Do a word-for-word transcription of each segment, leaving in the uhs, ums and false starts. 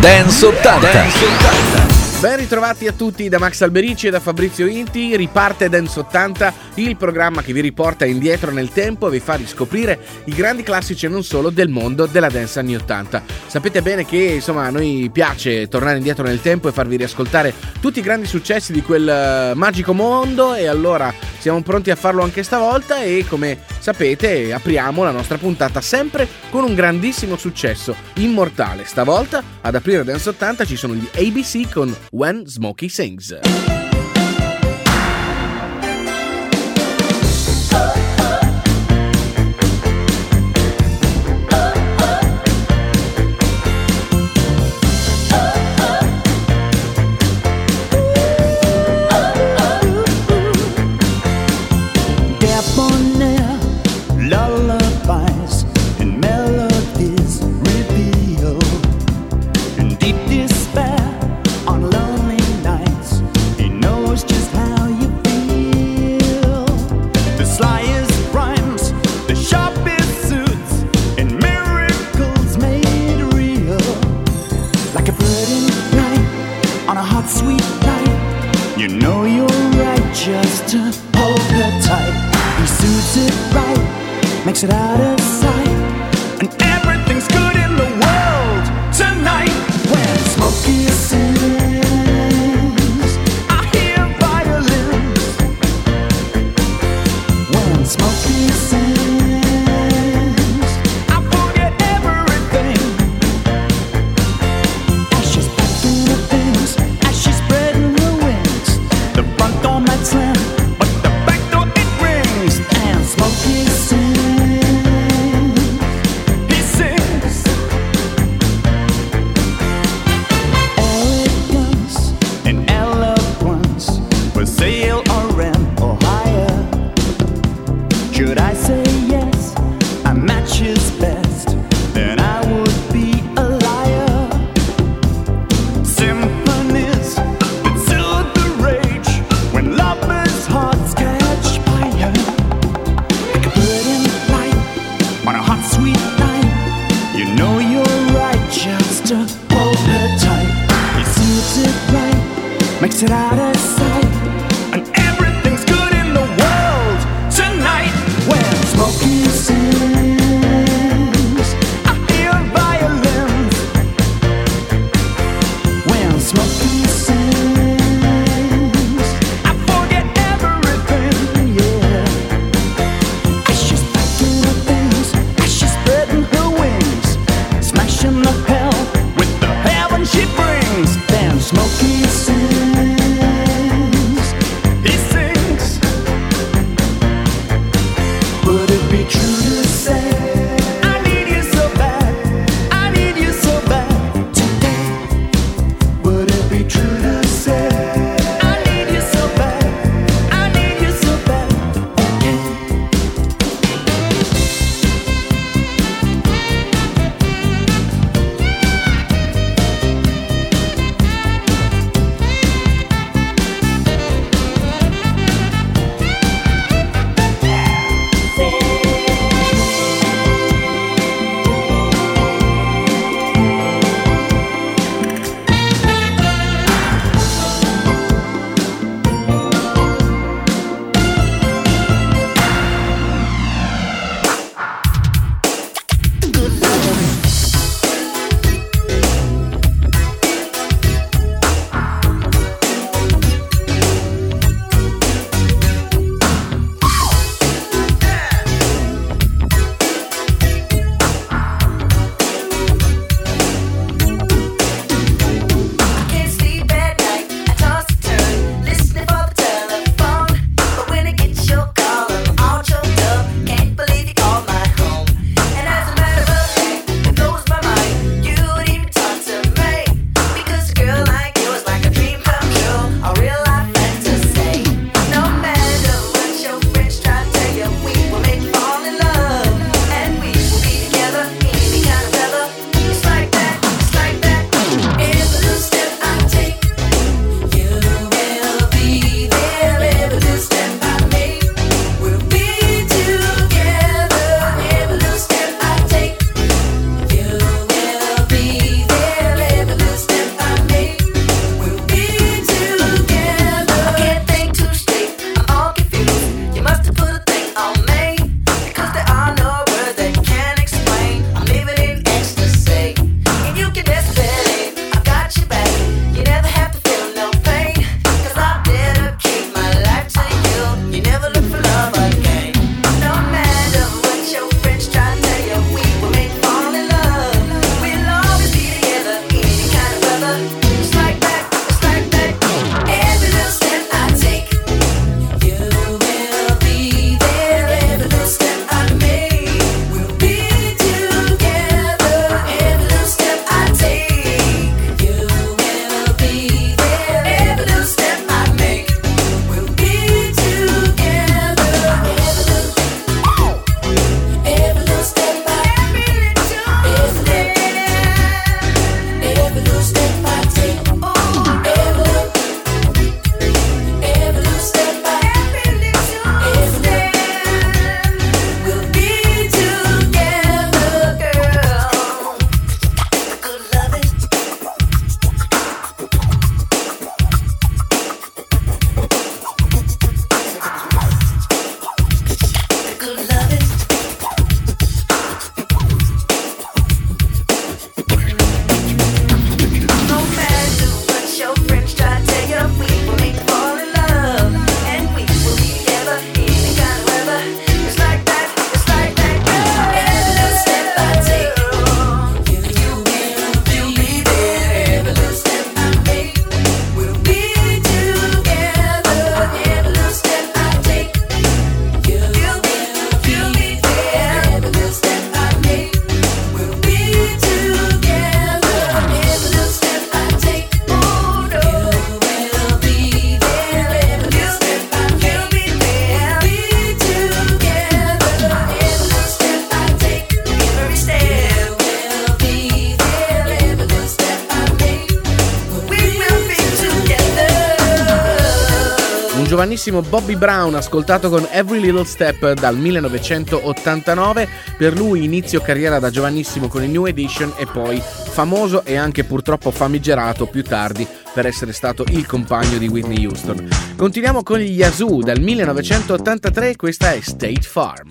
Dance ottanta. Dance ottanta. Ben ritrovati a tutti da Max Alberici e da Fabrizio Inti. Riparte Dance ottanta, il programma che vi riporta indietro nel tempo e vi fa riscoprire i grandi classici e non solo del mondo della dance anni ottanta. Sapete bene che insomma a noi piace tornare indietro nel tempo e farvi riascoltare tutti i grandi successi di quel magico mondo, e allora siamo pronti a farlo anche stavolta e, come sapete, apriamo la nostra puntata sempre con un grandissimo successo immortale. Stavolta ad aprire Dance ottanta ci sono gli A B C con When Smokey Sings. She brings them smoky sins. giovanissimo Bobby Brown, ascoltato con Every Little Step dal millenovecentottantanove. Per lui inizio carriera da giovanissimo con il New Edition e poi famoso e anche purtroppo famigerato più tardi per essere stato il compagno di Whitney Houston. Continuiamo con gli Yazoo dal millenovecentottantatré, questa è State Farm.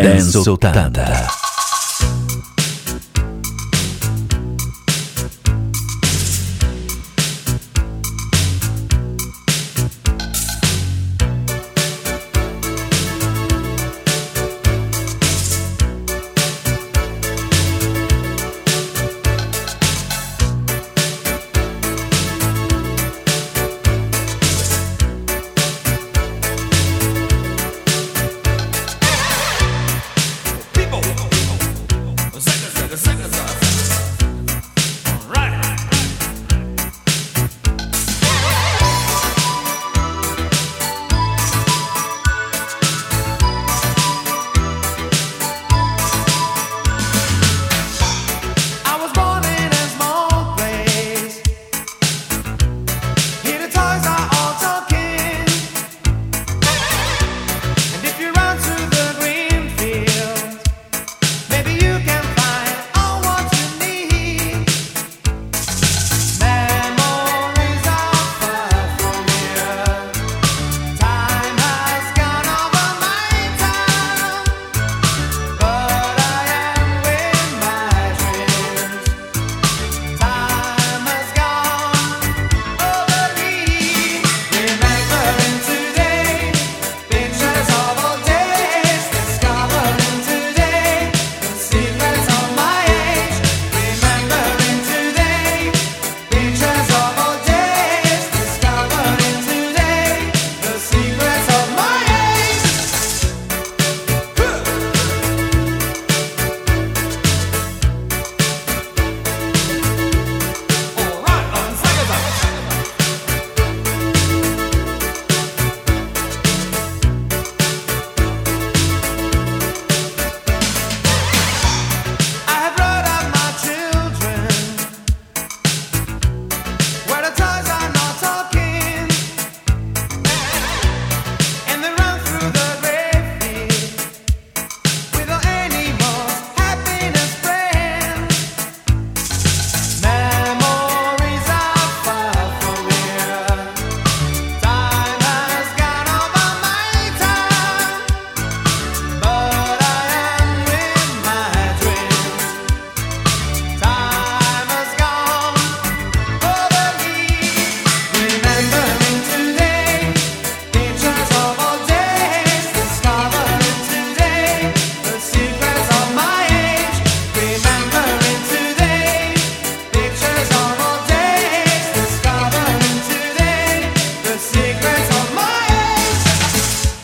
Dance ottanta.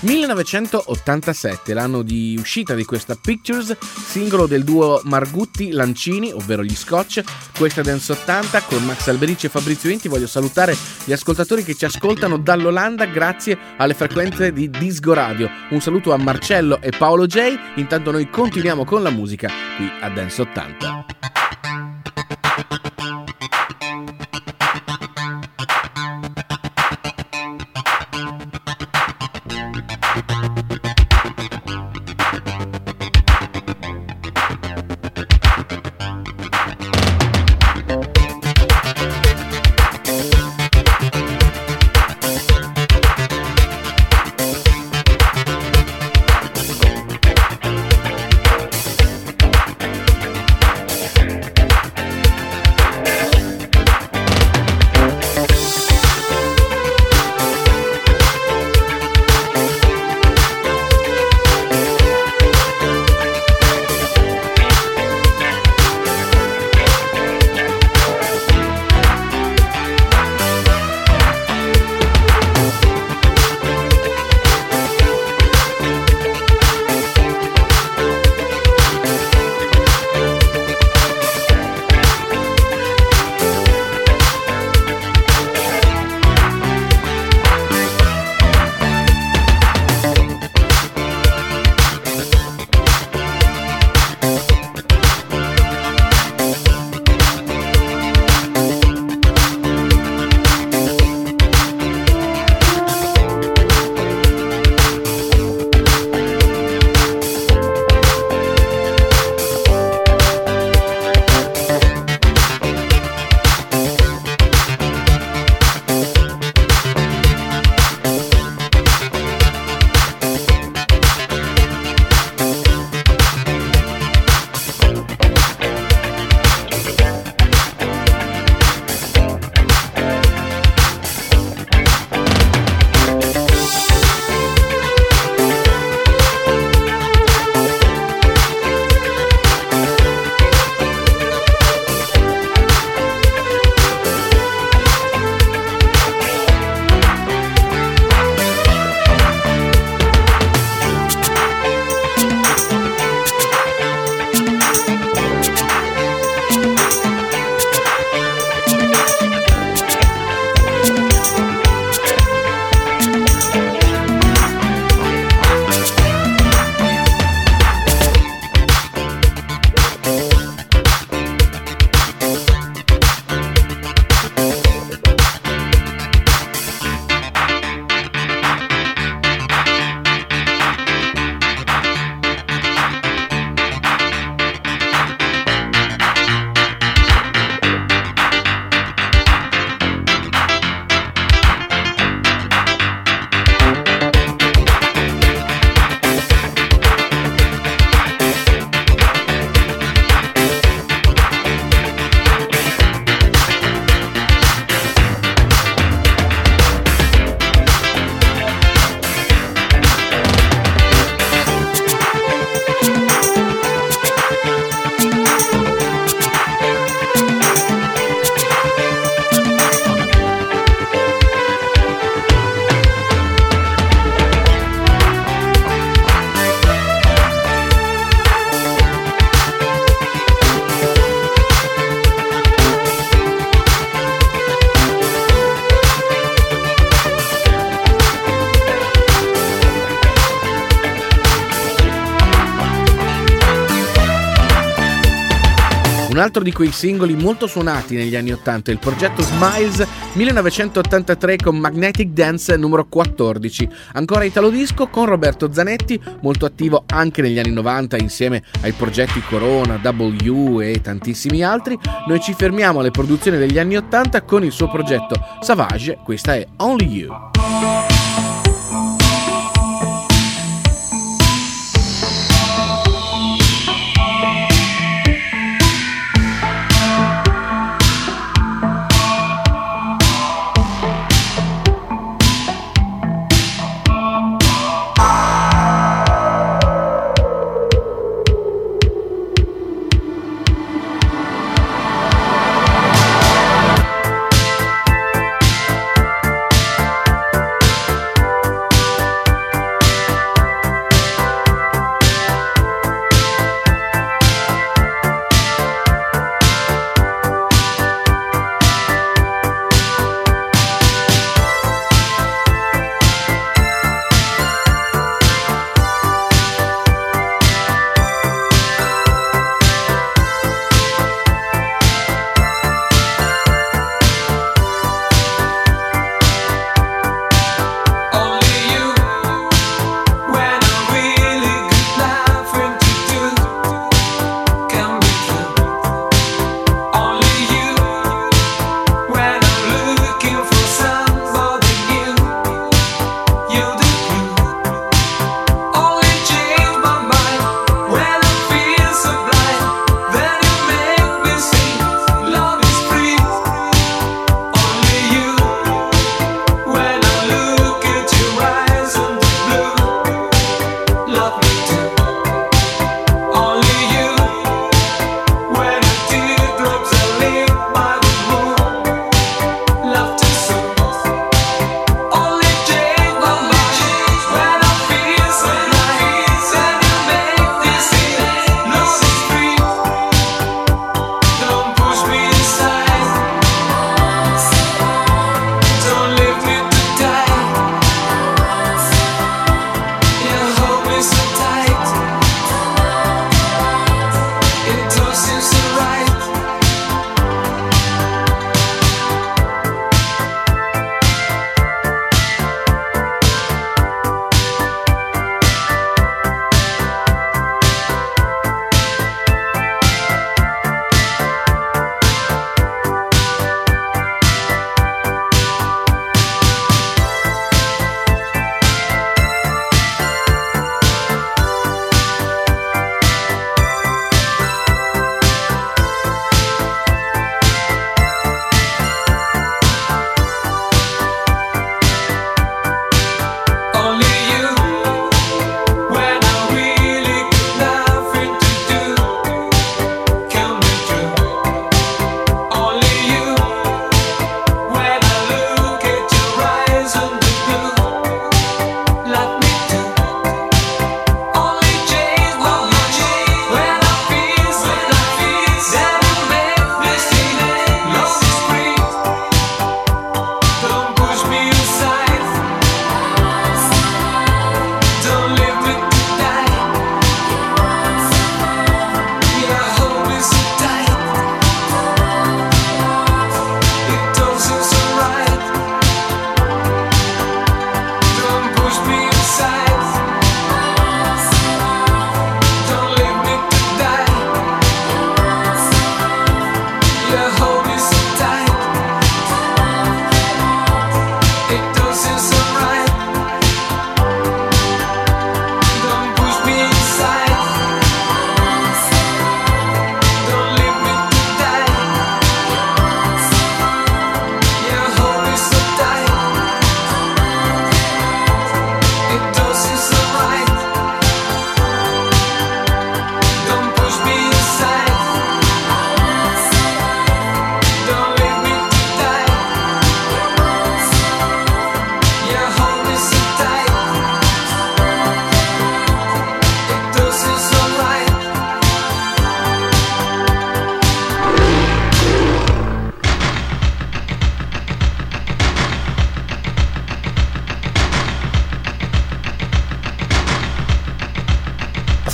millenovecentottantasette, l'anno di uscita di questa Pictures, singolo del duo Margutti Lancini, ovvero gli Scotch. Questa Dance ottanta con Max Alberici e Fabrizio Inti. Voglio salutare gli ascoltatori che ci ascoltano dall'Olanda grazie alle frequenze di Disco Radio. Un saluto a Marcello e Paolo J. Intanto noi continuiamo con la musica qui a Dance ottanta. Un altro di quei singoli molto suonati negli anni ottanta è il progetto Smiles millenovecentottantatré con Magnetic Dance numero quattordici, ancora Italo Disco con Roberto Zanetti, molto attivo anche negli anni novanta insieme ai progetti Corona, W e tantissimi altri. Noi ci fermiamo alle produzioni degli anni ottanta con il suo progetto Savage, questa è Only You.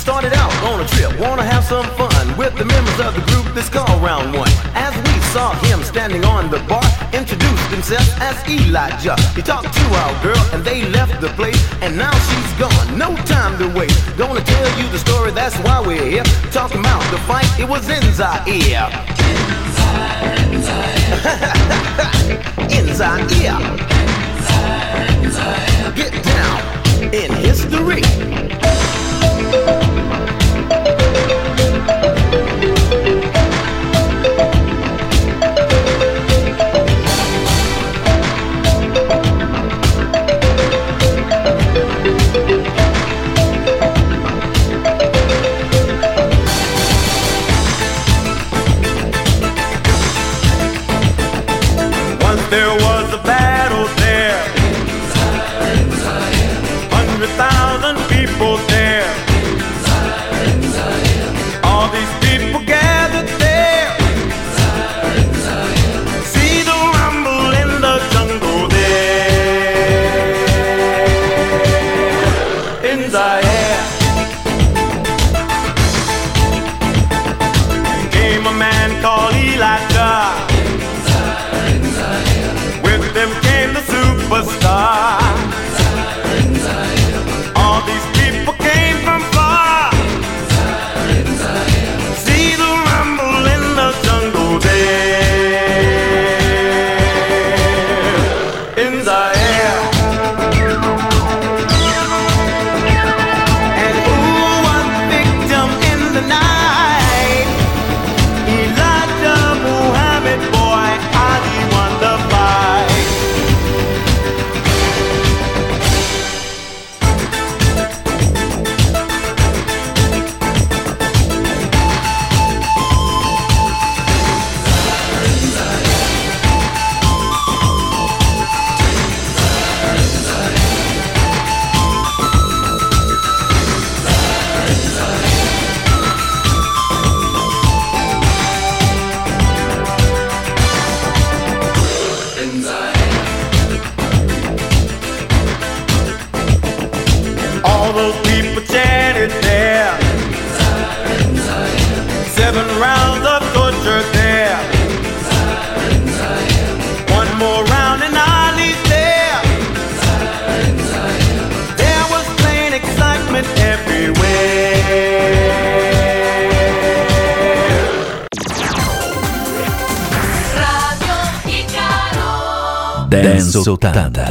Started out on a trip, wanna have some fun with the members of the group that's called Round One. As we saw him standing on the bar, introduced himself as Elijah. He talked to our girl and they left the place, and now she's gone, no time to waste. Gonna tell you the story, that's why we're here. Talking about the fight, it was in Zaire. In Zaire. In Zaire. In Zaire. Get down in history. ottanta.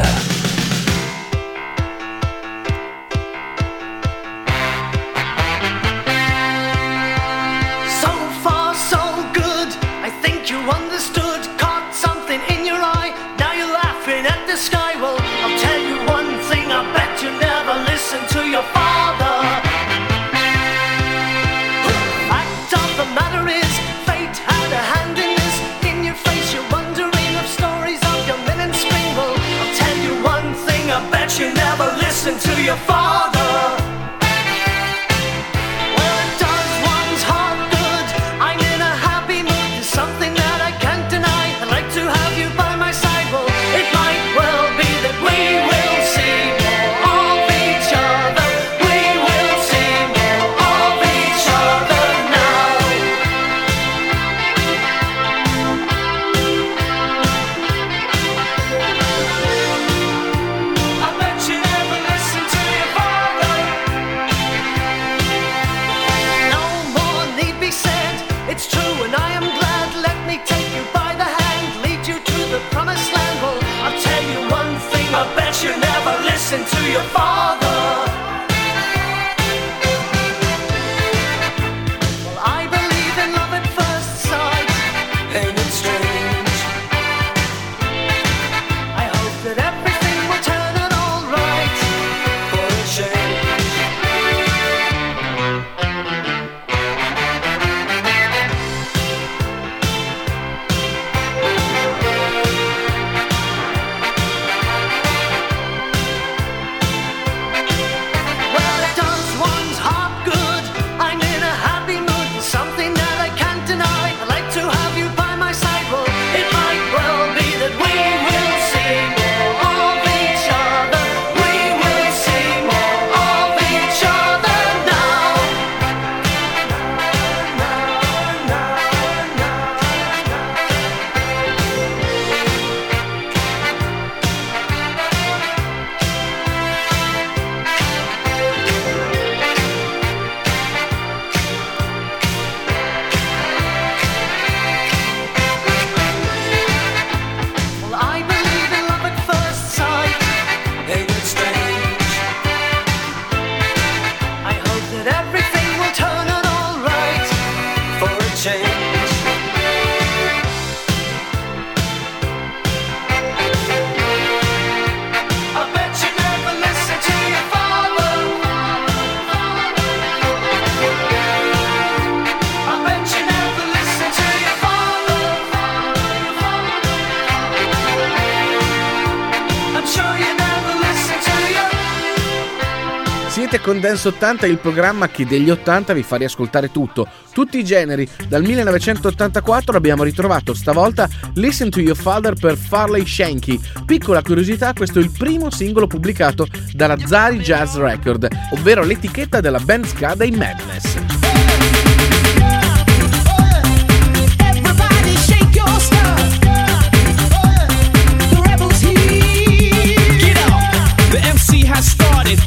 Siete con Dance ottanta, il programma che degli ottanta vi fa riascoltare tutto, tutti i generi. Dal millenovecentottantaquattro abbiamo ritrovato stavolta Listen to Your Father per Farley Shanky. Piccola curiosità, questo è il primo singolo pubblicato dalla Zari Jazz Record, ovvero l'etichetta della band ska dei Madness.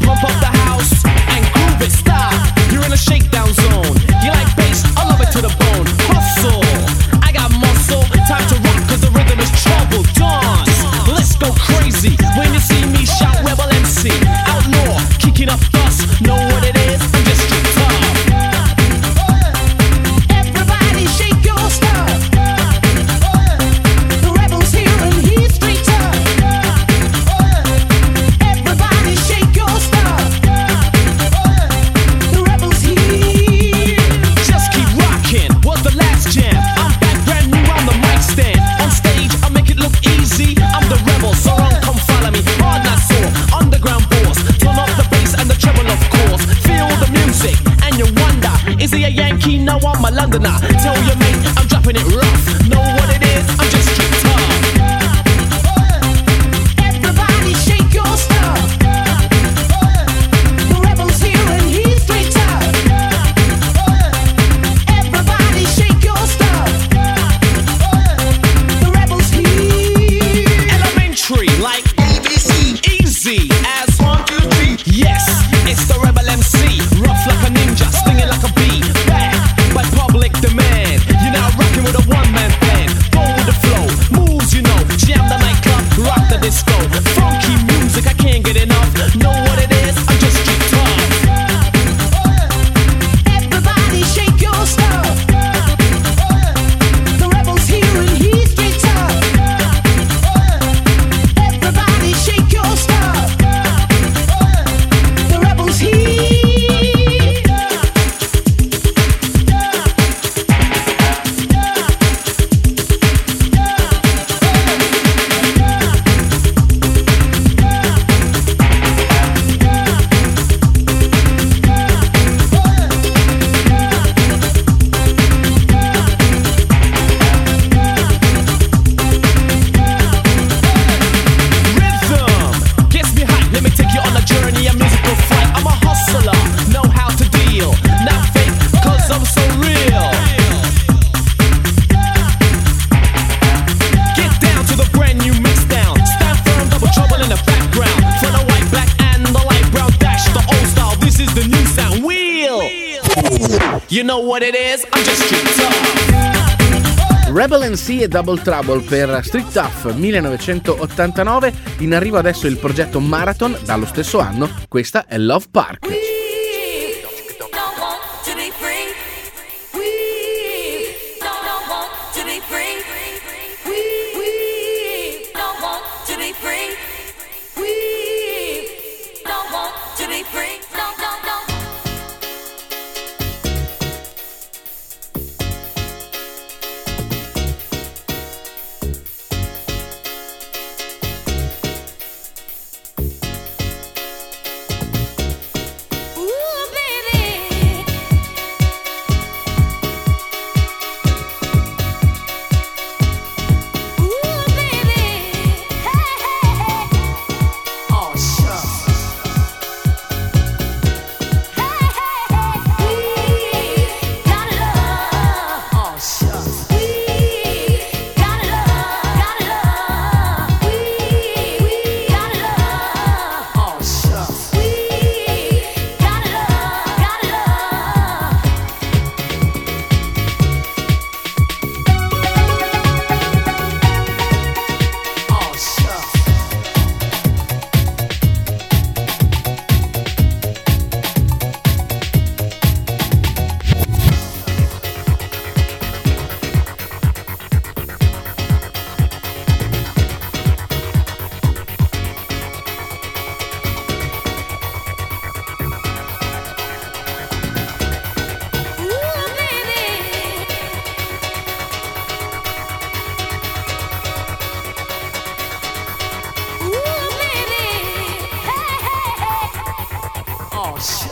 Pump up the house and groove it, stop. You're in a shakedown zone. You like bass, I love it to the bone. Hustle, I got muscle. Time to rock cause the rhythm is trouble. Dance, let's go crazy. When you see me, shout Rebel M C. Outlaw, kicking up dust. Know what it is, I'm just straight tough. Everybody shake your stuff. The Rebel's here and he's straight tough. Is he a Yankee? No, I'm a Londoner. Tell your mate, I'm dropping it rough. Know what it is, I'm just straight tough. Everybody shake your stuff. The Rebel's here and he's straight tough. Everybody shake your stuff. The Rebel's here. Elementary, like A B C. Easy as one, two, three. Yes, it's the Rebel M C. Rough like a ninja, stinging like a demand. You're now rocking with a one-man band. Go with the flow, moves you know. Jam the nightclub, rock the disco. Funky music, I can't get enough. Know what it is, I'm just straight tough. Everybody shake your stuff. The Rebel's here and he's straight tough. Everybody shake your stuff. The Rebel's here. You know what it is, I'm just street tough. Rebel M C e Double Trouble per Street Tough millenovecentottantanove. In arrivo adesso il progetto Marathon dallo stesso anno. Questa è Love Park. Oh, shut.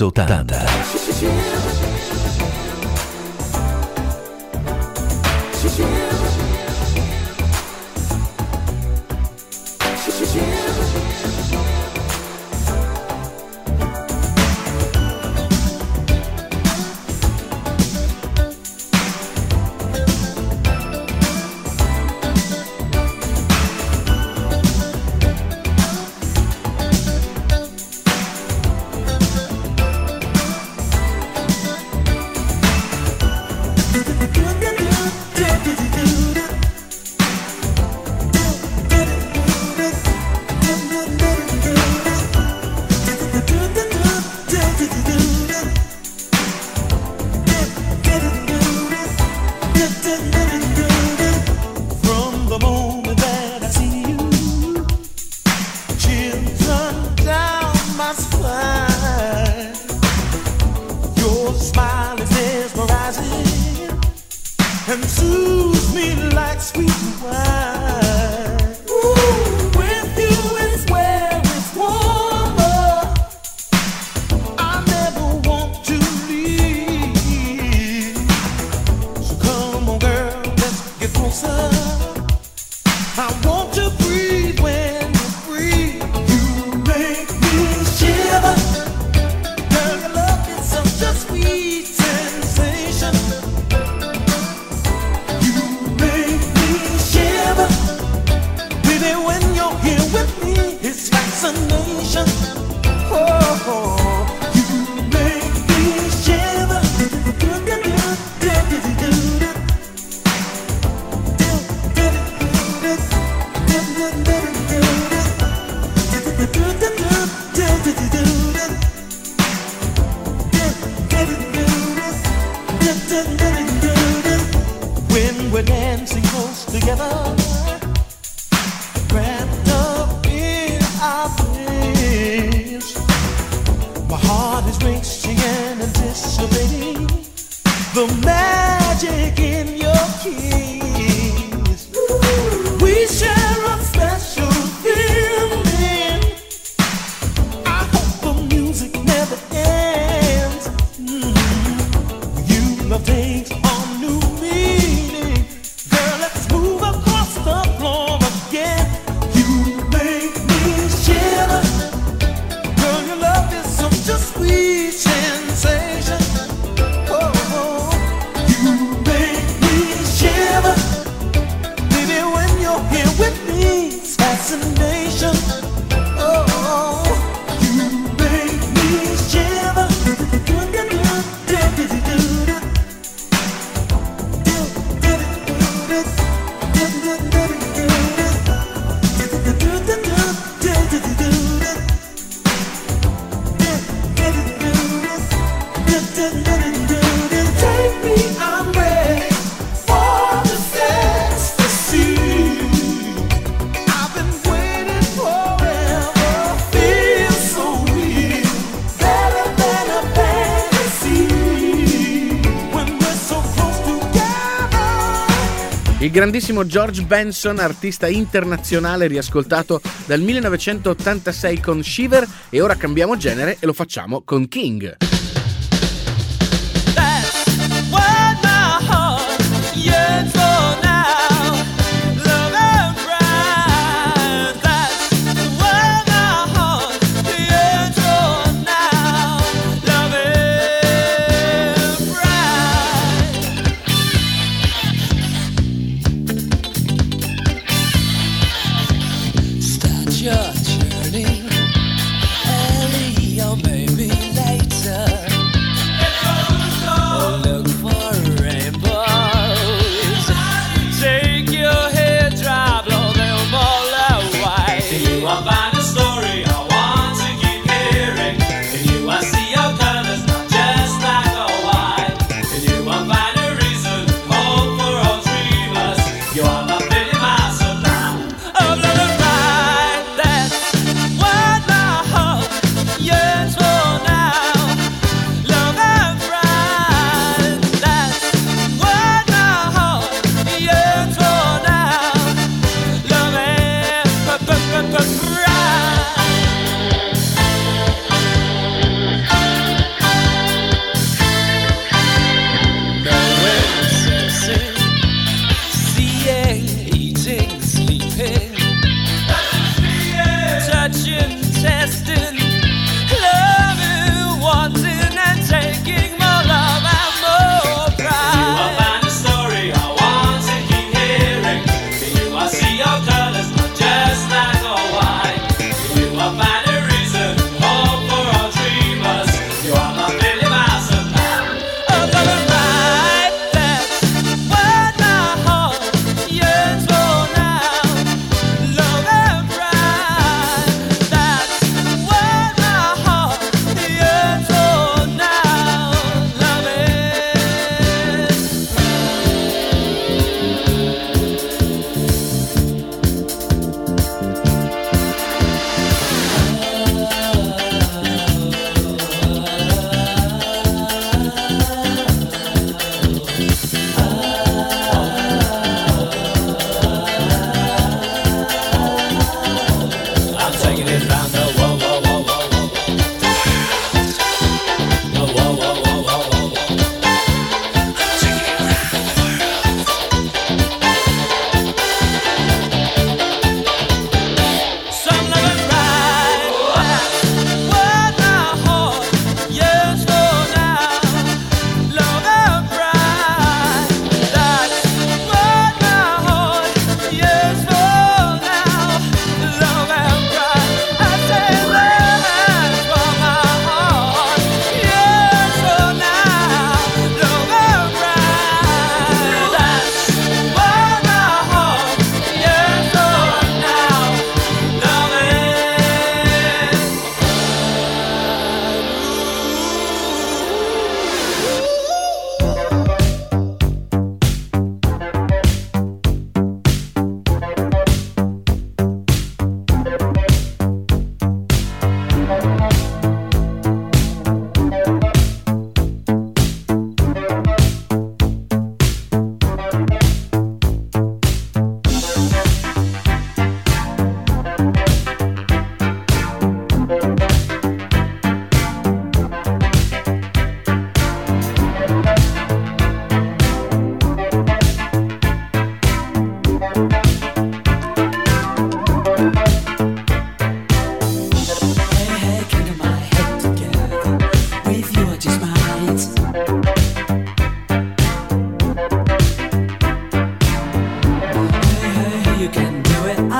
ottanta. the magic in your keys. We share a special feeling. I hope the music never ends. Mm-hmm. You love things on new meaning. Girl, let's move across the floor again. You make me shiver. Girl, your love is such a sweet sensation. Fascination. Oh, you make me shiver. Take me away for the ecstasy. Il grandissimo George Benson, artista internazionale riascoltato dal millenovecentottantasei con Shiver, e ora cambiamo genere e lo facciamo con King. Your journey early or maybe later.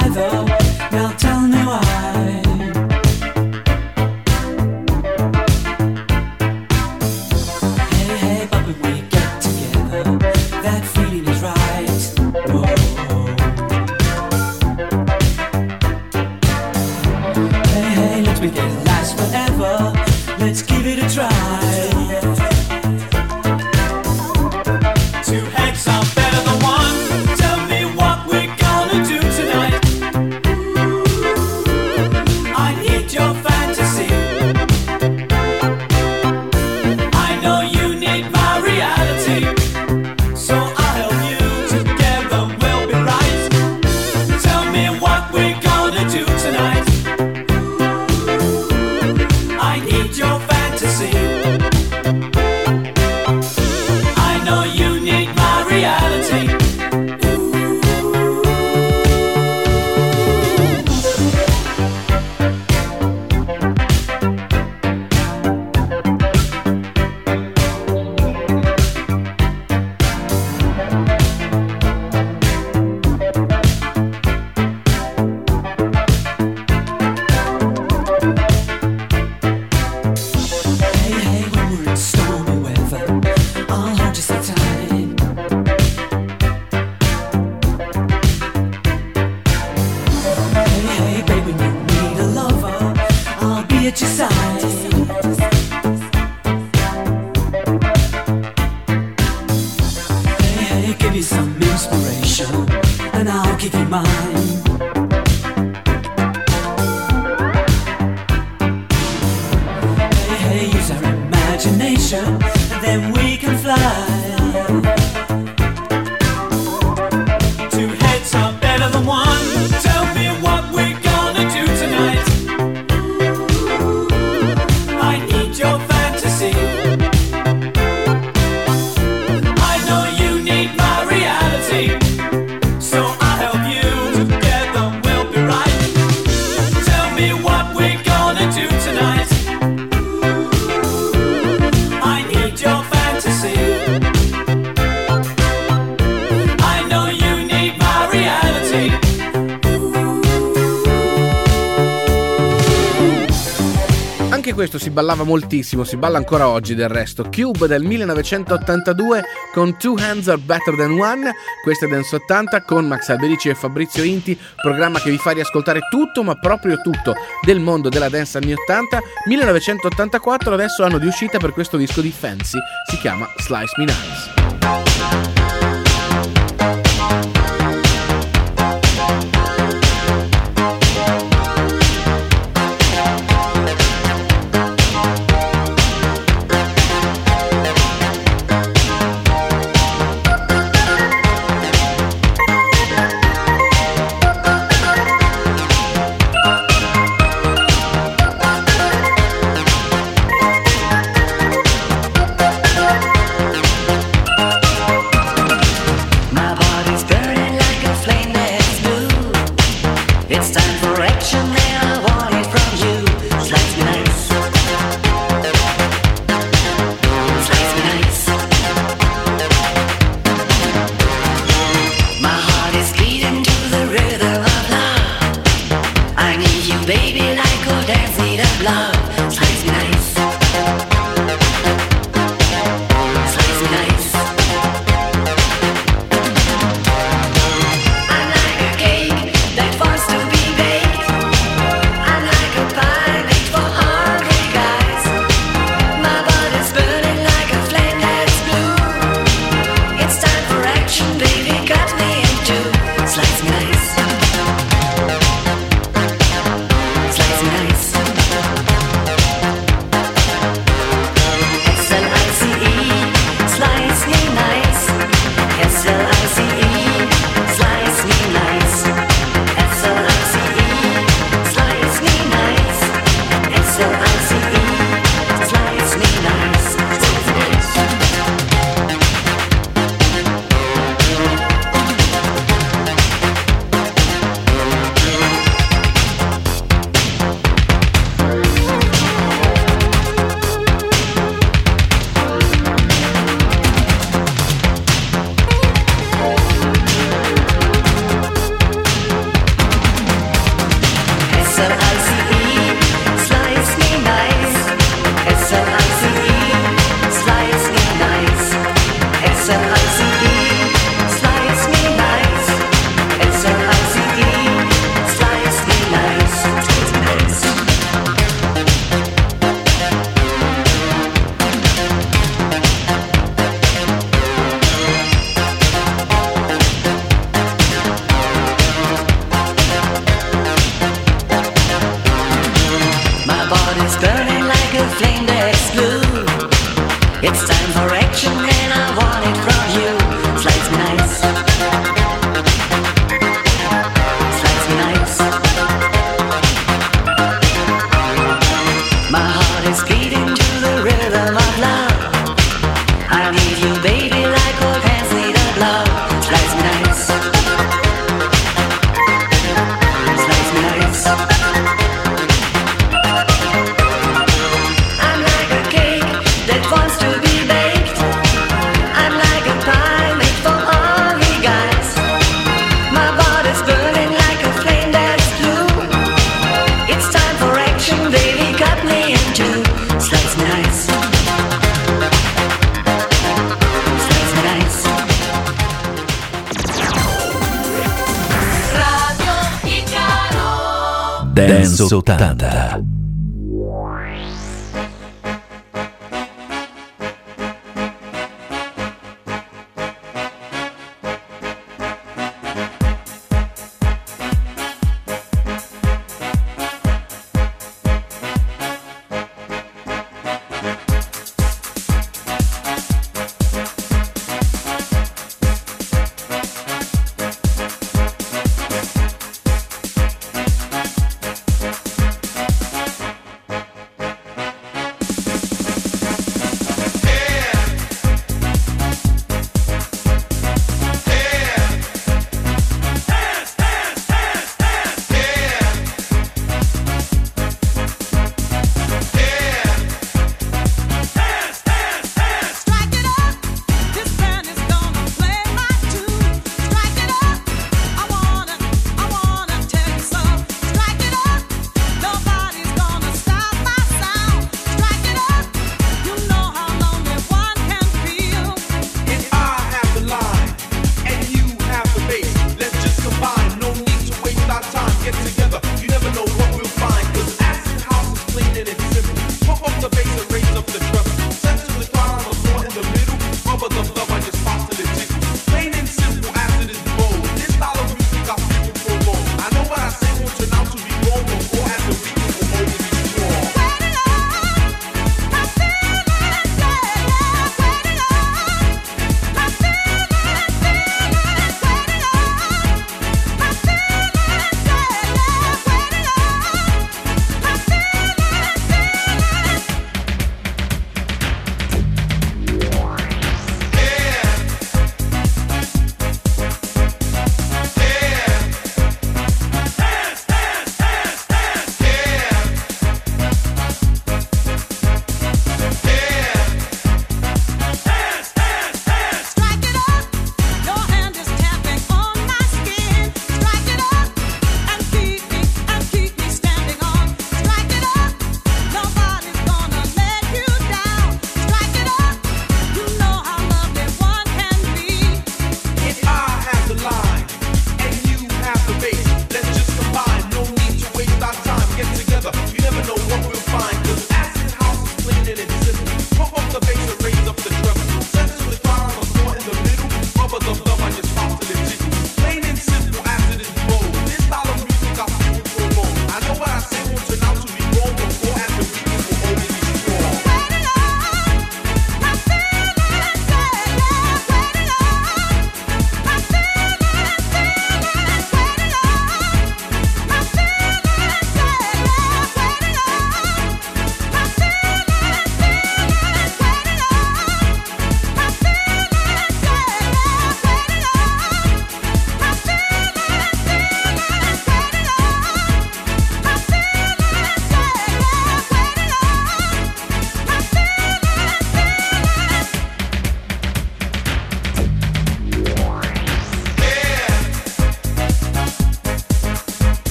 survivor. Now tell me why. Hey, hey, but when we get together, that feeling is right. Whoa. Hey, hey, let's make it last forever. Let's give it a try. Questo si ballava moltissimo, si balla ancora oggi del resto. Cube del millenovecentottantadue con Two Hands Are Better Than One. Questa è Dance ottanta con Max Alberici e Fabrizio Inti, programma che vi fa riascoltare tutto, ma proprio tutto, del mondo della dance anni ottanta. Millenovecentottantaquattro adesso hanno di uscita per questo disco di Fancy, si chiama Slice Me Nice. Nice. flame that's blue. It's time for action and I want it from you. Slice me nice. Slice me nice. My heart is beating to the rhythm of love. I need you baby like old hands need a glove. Slice me nice. Slice me nice. Dance ottanta.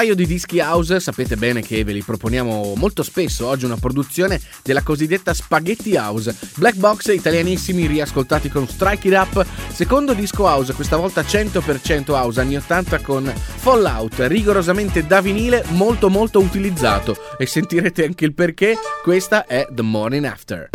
paio di dischi house, sapete bene che ve li proponiamo molto spesso. Oggi una produzione della cosiddetta Spaghetti House, Black Box italianissimi riascoltati con Strike It Up, secondo disco house, questa volta cento per cento house anni ottanta con Fallout, rigorosamente da vinile, molto molto utilizzato, e sentirete anche il perché. Questa è The Morning After.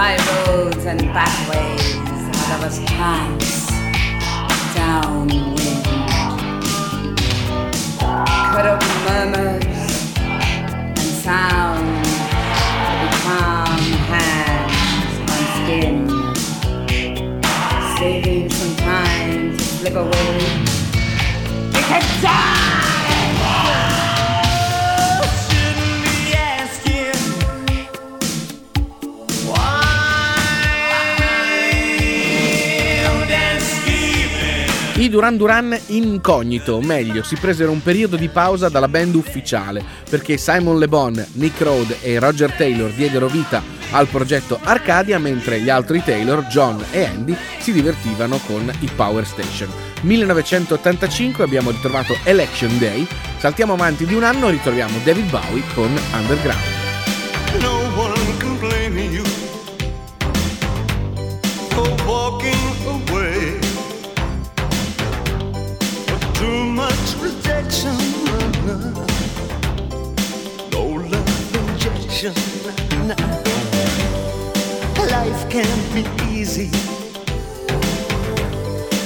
byroads and backways, and I was pants downwind. Cut up murmurs and sound with calm hands on skin, saving some time to slip away. You can die! I Duran Duran incognito, o meglio, si presero un periodo di pausa dalla band ufficiale perché Simon Le Bon, Nick Rhodes e Roger Taylor diedero vita al progetto Arcadia, mentre gli altri Taylor, John e Andy, si divertivano con i Power Station. millenovecentottantacinque abbiamo ritrovato Election Day, saltiamo avanti di un anno e ritroviamo David Bowie con Underground. No one can blame you for walking away. Too much rejection, no love injection. Life can't be easy,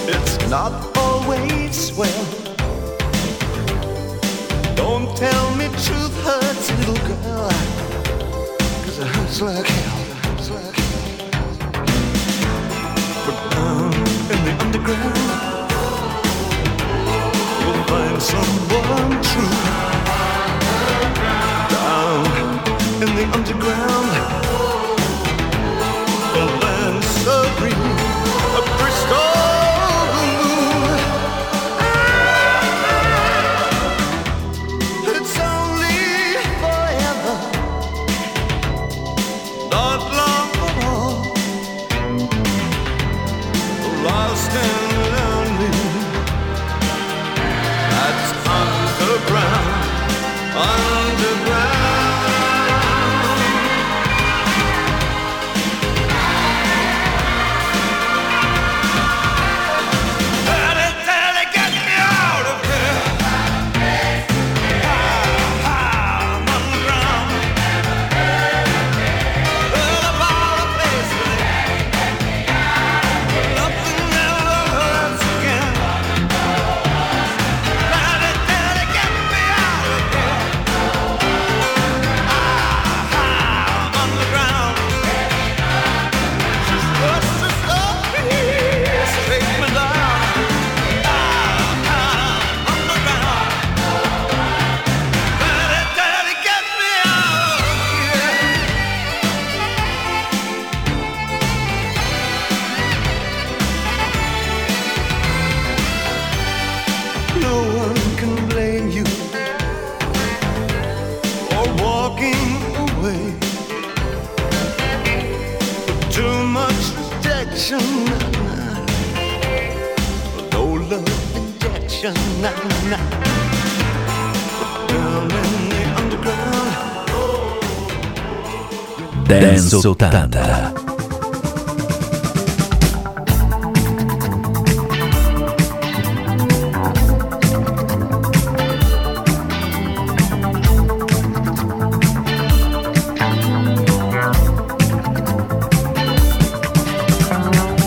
it's not always well. Don't tell me truth hurts, little girl, 'cause it hurts like hell, hurts like hell. But down in the underground, find someone true. Down in the underground, a land serene, a crystal moon. It's only forever, not long at all. Lost in underground, underground. Better tell it, get me out of here. Ah, ah, I'm underground. Well, I'm out of place today. Nothing ever hurts again. Na, na. Dance ottanta.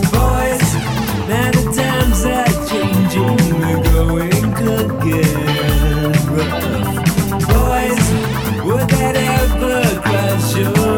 Boys, would that ever cross your mind?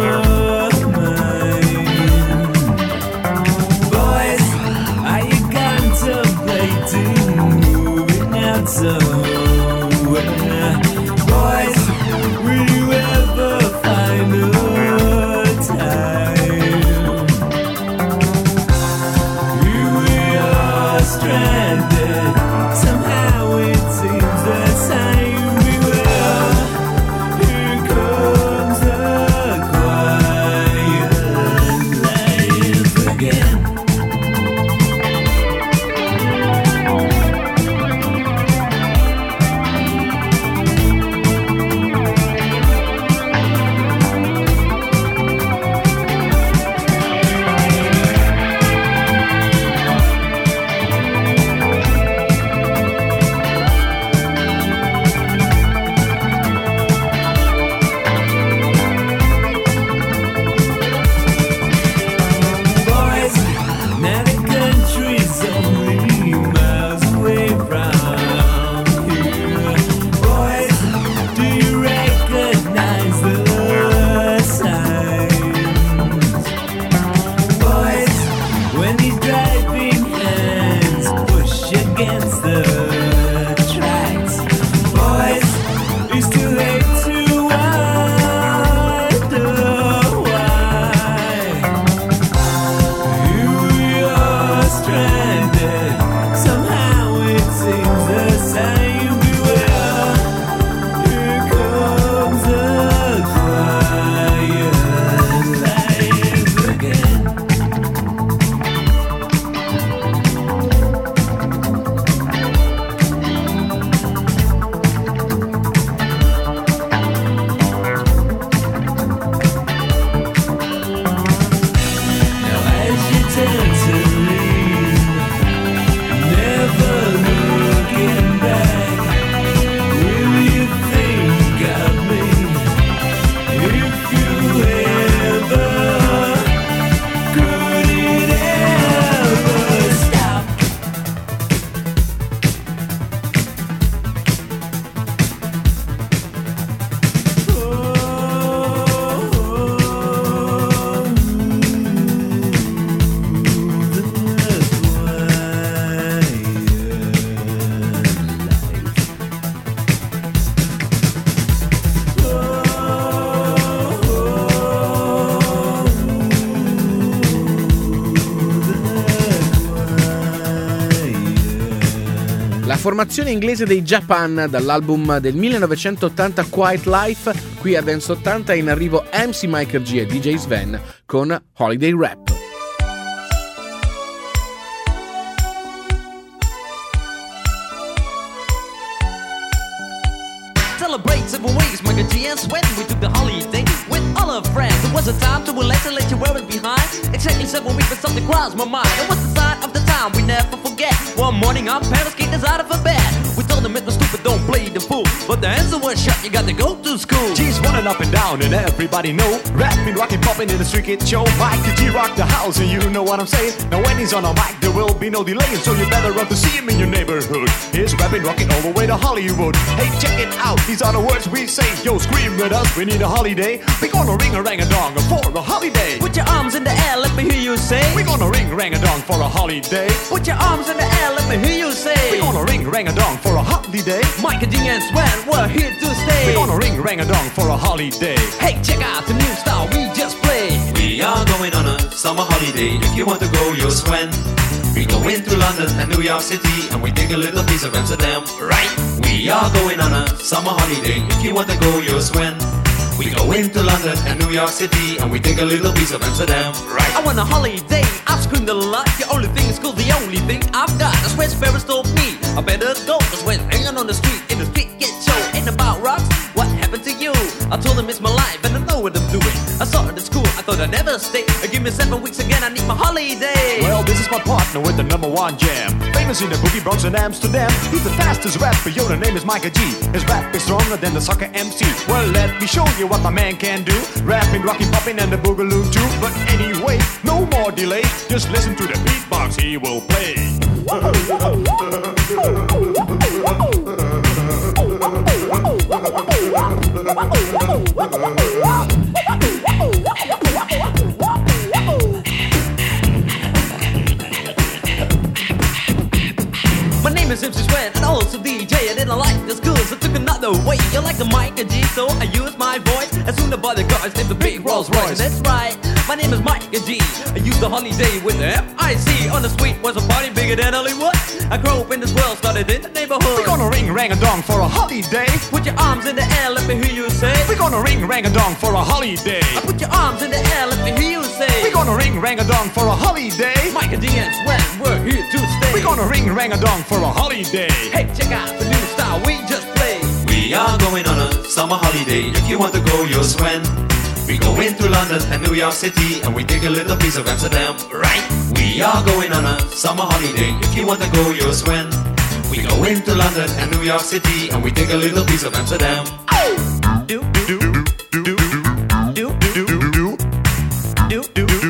formazione inglese dei Japan, dall'album del millenovecentottanta Quiet Life, qui a Dance ottanta è in arrivo M C Michael G e D J Sven con Holiday Rap. Celebrate several ways, Michael G and Sven, we took the holiday with all our friends. It was a time to relax and let you wear it behind. Exactly several weeks, but something crossed my mind. It was the sign of the time we never forget. One morning our parents kicked us out of a bed. We told them it was stupid, don't play the fool. But the answer was shut, you got to go to school. G's running up and down and everybody know. Rapping, rocking, popping in the street kid show. Michael G rocked the house and you know what I'm saying. Now when he's on a mic there will be no delay, so you better run to see him in your neighborhood. He's rapping, rocking all the way to Hollywood. Hey, check it out, he's are the words we say. Yo, scream with us, we need a holiday. We're gonna ring-a-rang-a-dong for a holiday. Put your arms in the air, let me hear you say. We're gonna ring-rang-a-dong for a holiday. Put your arms in the air, let me hear you say. We're gonna ring-rang-a-dong for a holiday. Mike and Ding and Sven, we're here to stay. We're gonna ring-rang-a-dong for a holiday. Hey, check out the new style we just played. We are going on a summer holiday. If you want to go, you're Sven. We go into London and New York City, and we take a little piece of Amsterdam, right? We are going on a summer holiday. If you want to go, you'll swim. We go into London and New York City, and we take a little piece of Amsterdam, right? I want a holiday, I've screamed a lot. The only thing is cool, the only thing I've got. That's when parents told me I better go. That's when hanging on the street, in the street get show. Ain't about rocks, what happened to you? I told them it's my life and I know what I'm doing. I saw it at school, I thought I'd never stay. Give me seven weeks again, I need my holiday. Well, this is my partner with the number one jam. Famous in the boogie Bronx and Amsterdam. He's the fastest rapper, yo, the name is Michael G. His rap is stronger than the soccer M C. Well, let me show you what my man can do. Rapping, rocking, popping and the boogaloo too. But anyway, no more delay. Just listen to the beatbox he will play. My name is M C Sven and also D J. I didn't like the school, so I took another way. You like the Michael G, so I use my voice. As soon as the body guards named the big Rolls Royce. That's right, my name is Michael G. I used the holiday with the F I C. On the street was a party bigger than Hollywood. I grew up in this world, started in the neighborhood. We're gonna ring-rang-a-dong for a holiday. Put your arms in the air, let me hear you say. We're gonna ring-rang-a-dong for a holiday. I put your arms in the air, let me hear you say. We're gonna ring-rang-a-dong for a holiday. Michael G and Sven, we're here to stay. We're gonna ring-rang-a-dong for a holiday. Hey, check out the new style we just played. We are going on a summer holiday. If you want to go, you'll swim. We go into London and New York City, and we take a little piece of Amsterdam, right? We are going on a summer holiday. If you want to go, you'll swim. We go into London and New York City, and we take a little piece of Amsterdam. Oh! Do, do, do, do, do, do, do, do, do, do, do.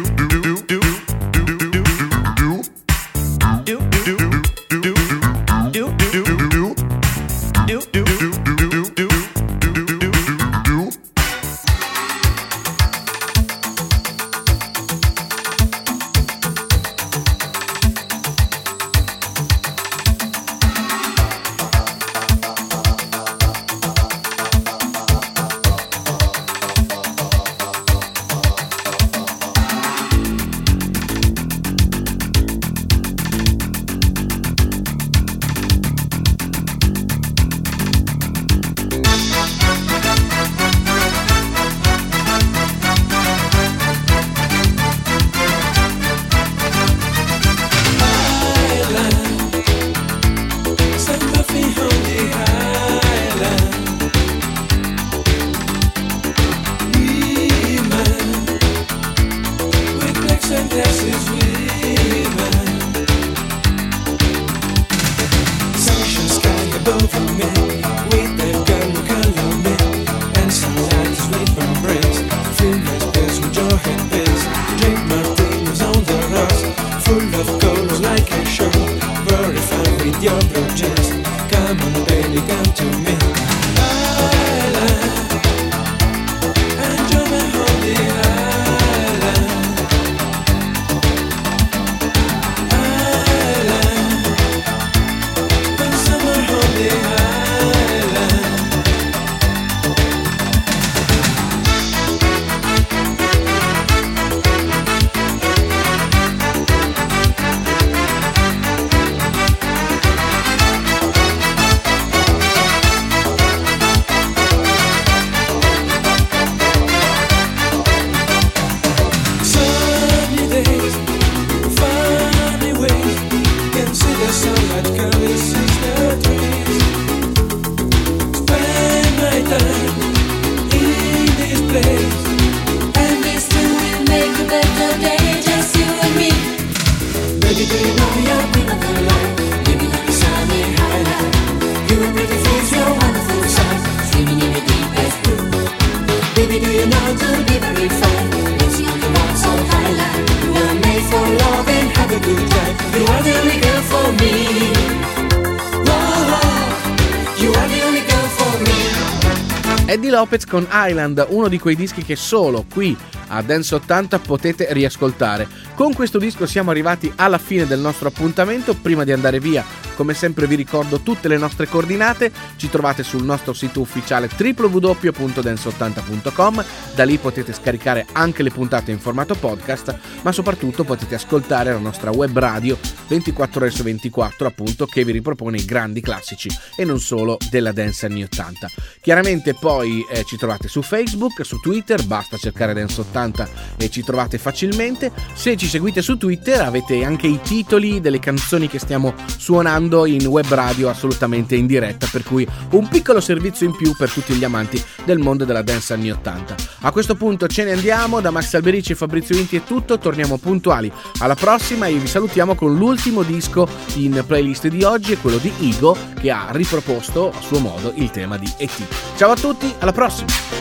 Eddie Lopez con Island, uno di quei dischi che solo qui a Dance ottanta potete riascoltare. Con questo disco siamo arrivati alla fine del nostro appuntamento. Prima di andare via, come sempre vi ricordo tutte le nostre coordinate. Ci trovate sul nostro sito ufficiale w w w punto dance ottanta punto com. Da lì potete scaricare anche le puntate in formato podcast, ma soprattutto potete ascoltare la nostra web radio ventiquattro ore su ventiquattro, appunto, che vi ripropone i grandi classici e non solo della dance anni ottanta. Chiaramente poi eh, ci trovate su Facebook, su Twitter, basta cercare Dance ottanta e ci trovate facilmente. Se ci seguite su Twitter avete anche i titoli delle canzoni che stiamo suonando in web radio assolutamente in diretta, per cui un piccolo servizio in più per tutti gli amanti del mondo della dance anni ottanta. A questo punto ce ne andiamo, da Max Alberici e Fabrizio Inti è tutto, torniamo puntuali alla prossima e vi salutiamo con l'ultimo disco in playlist di oggi, è quello di Igo, che ha riproposto a suo modo il tema di E T. Ciao a tutti, alla prossima!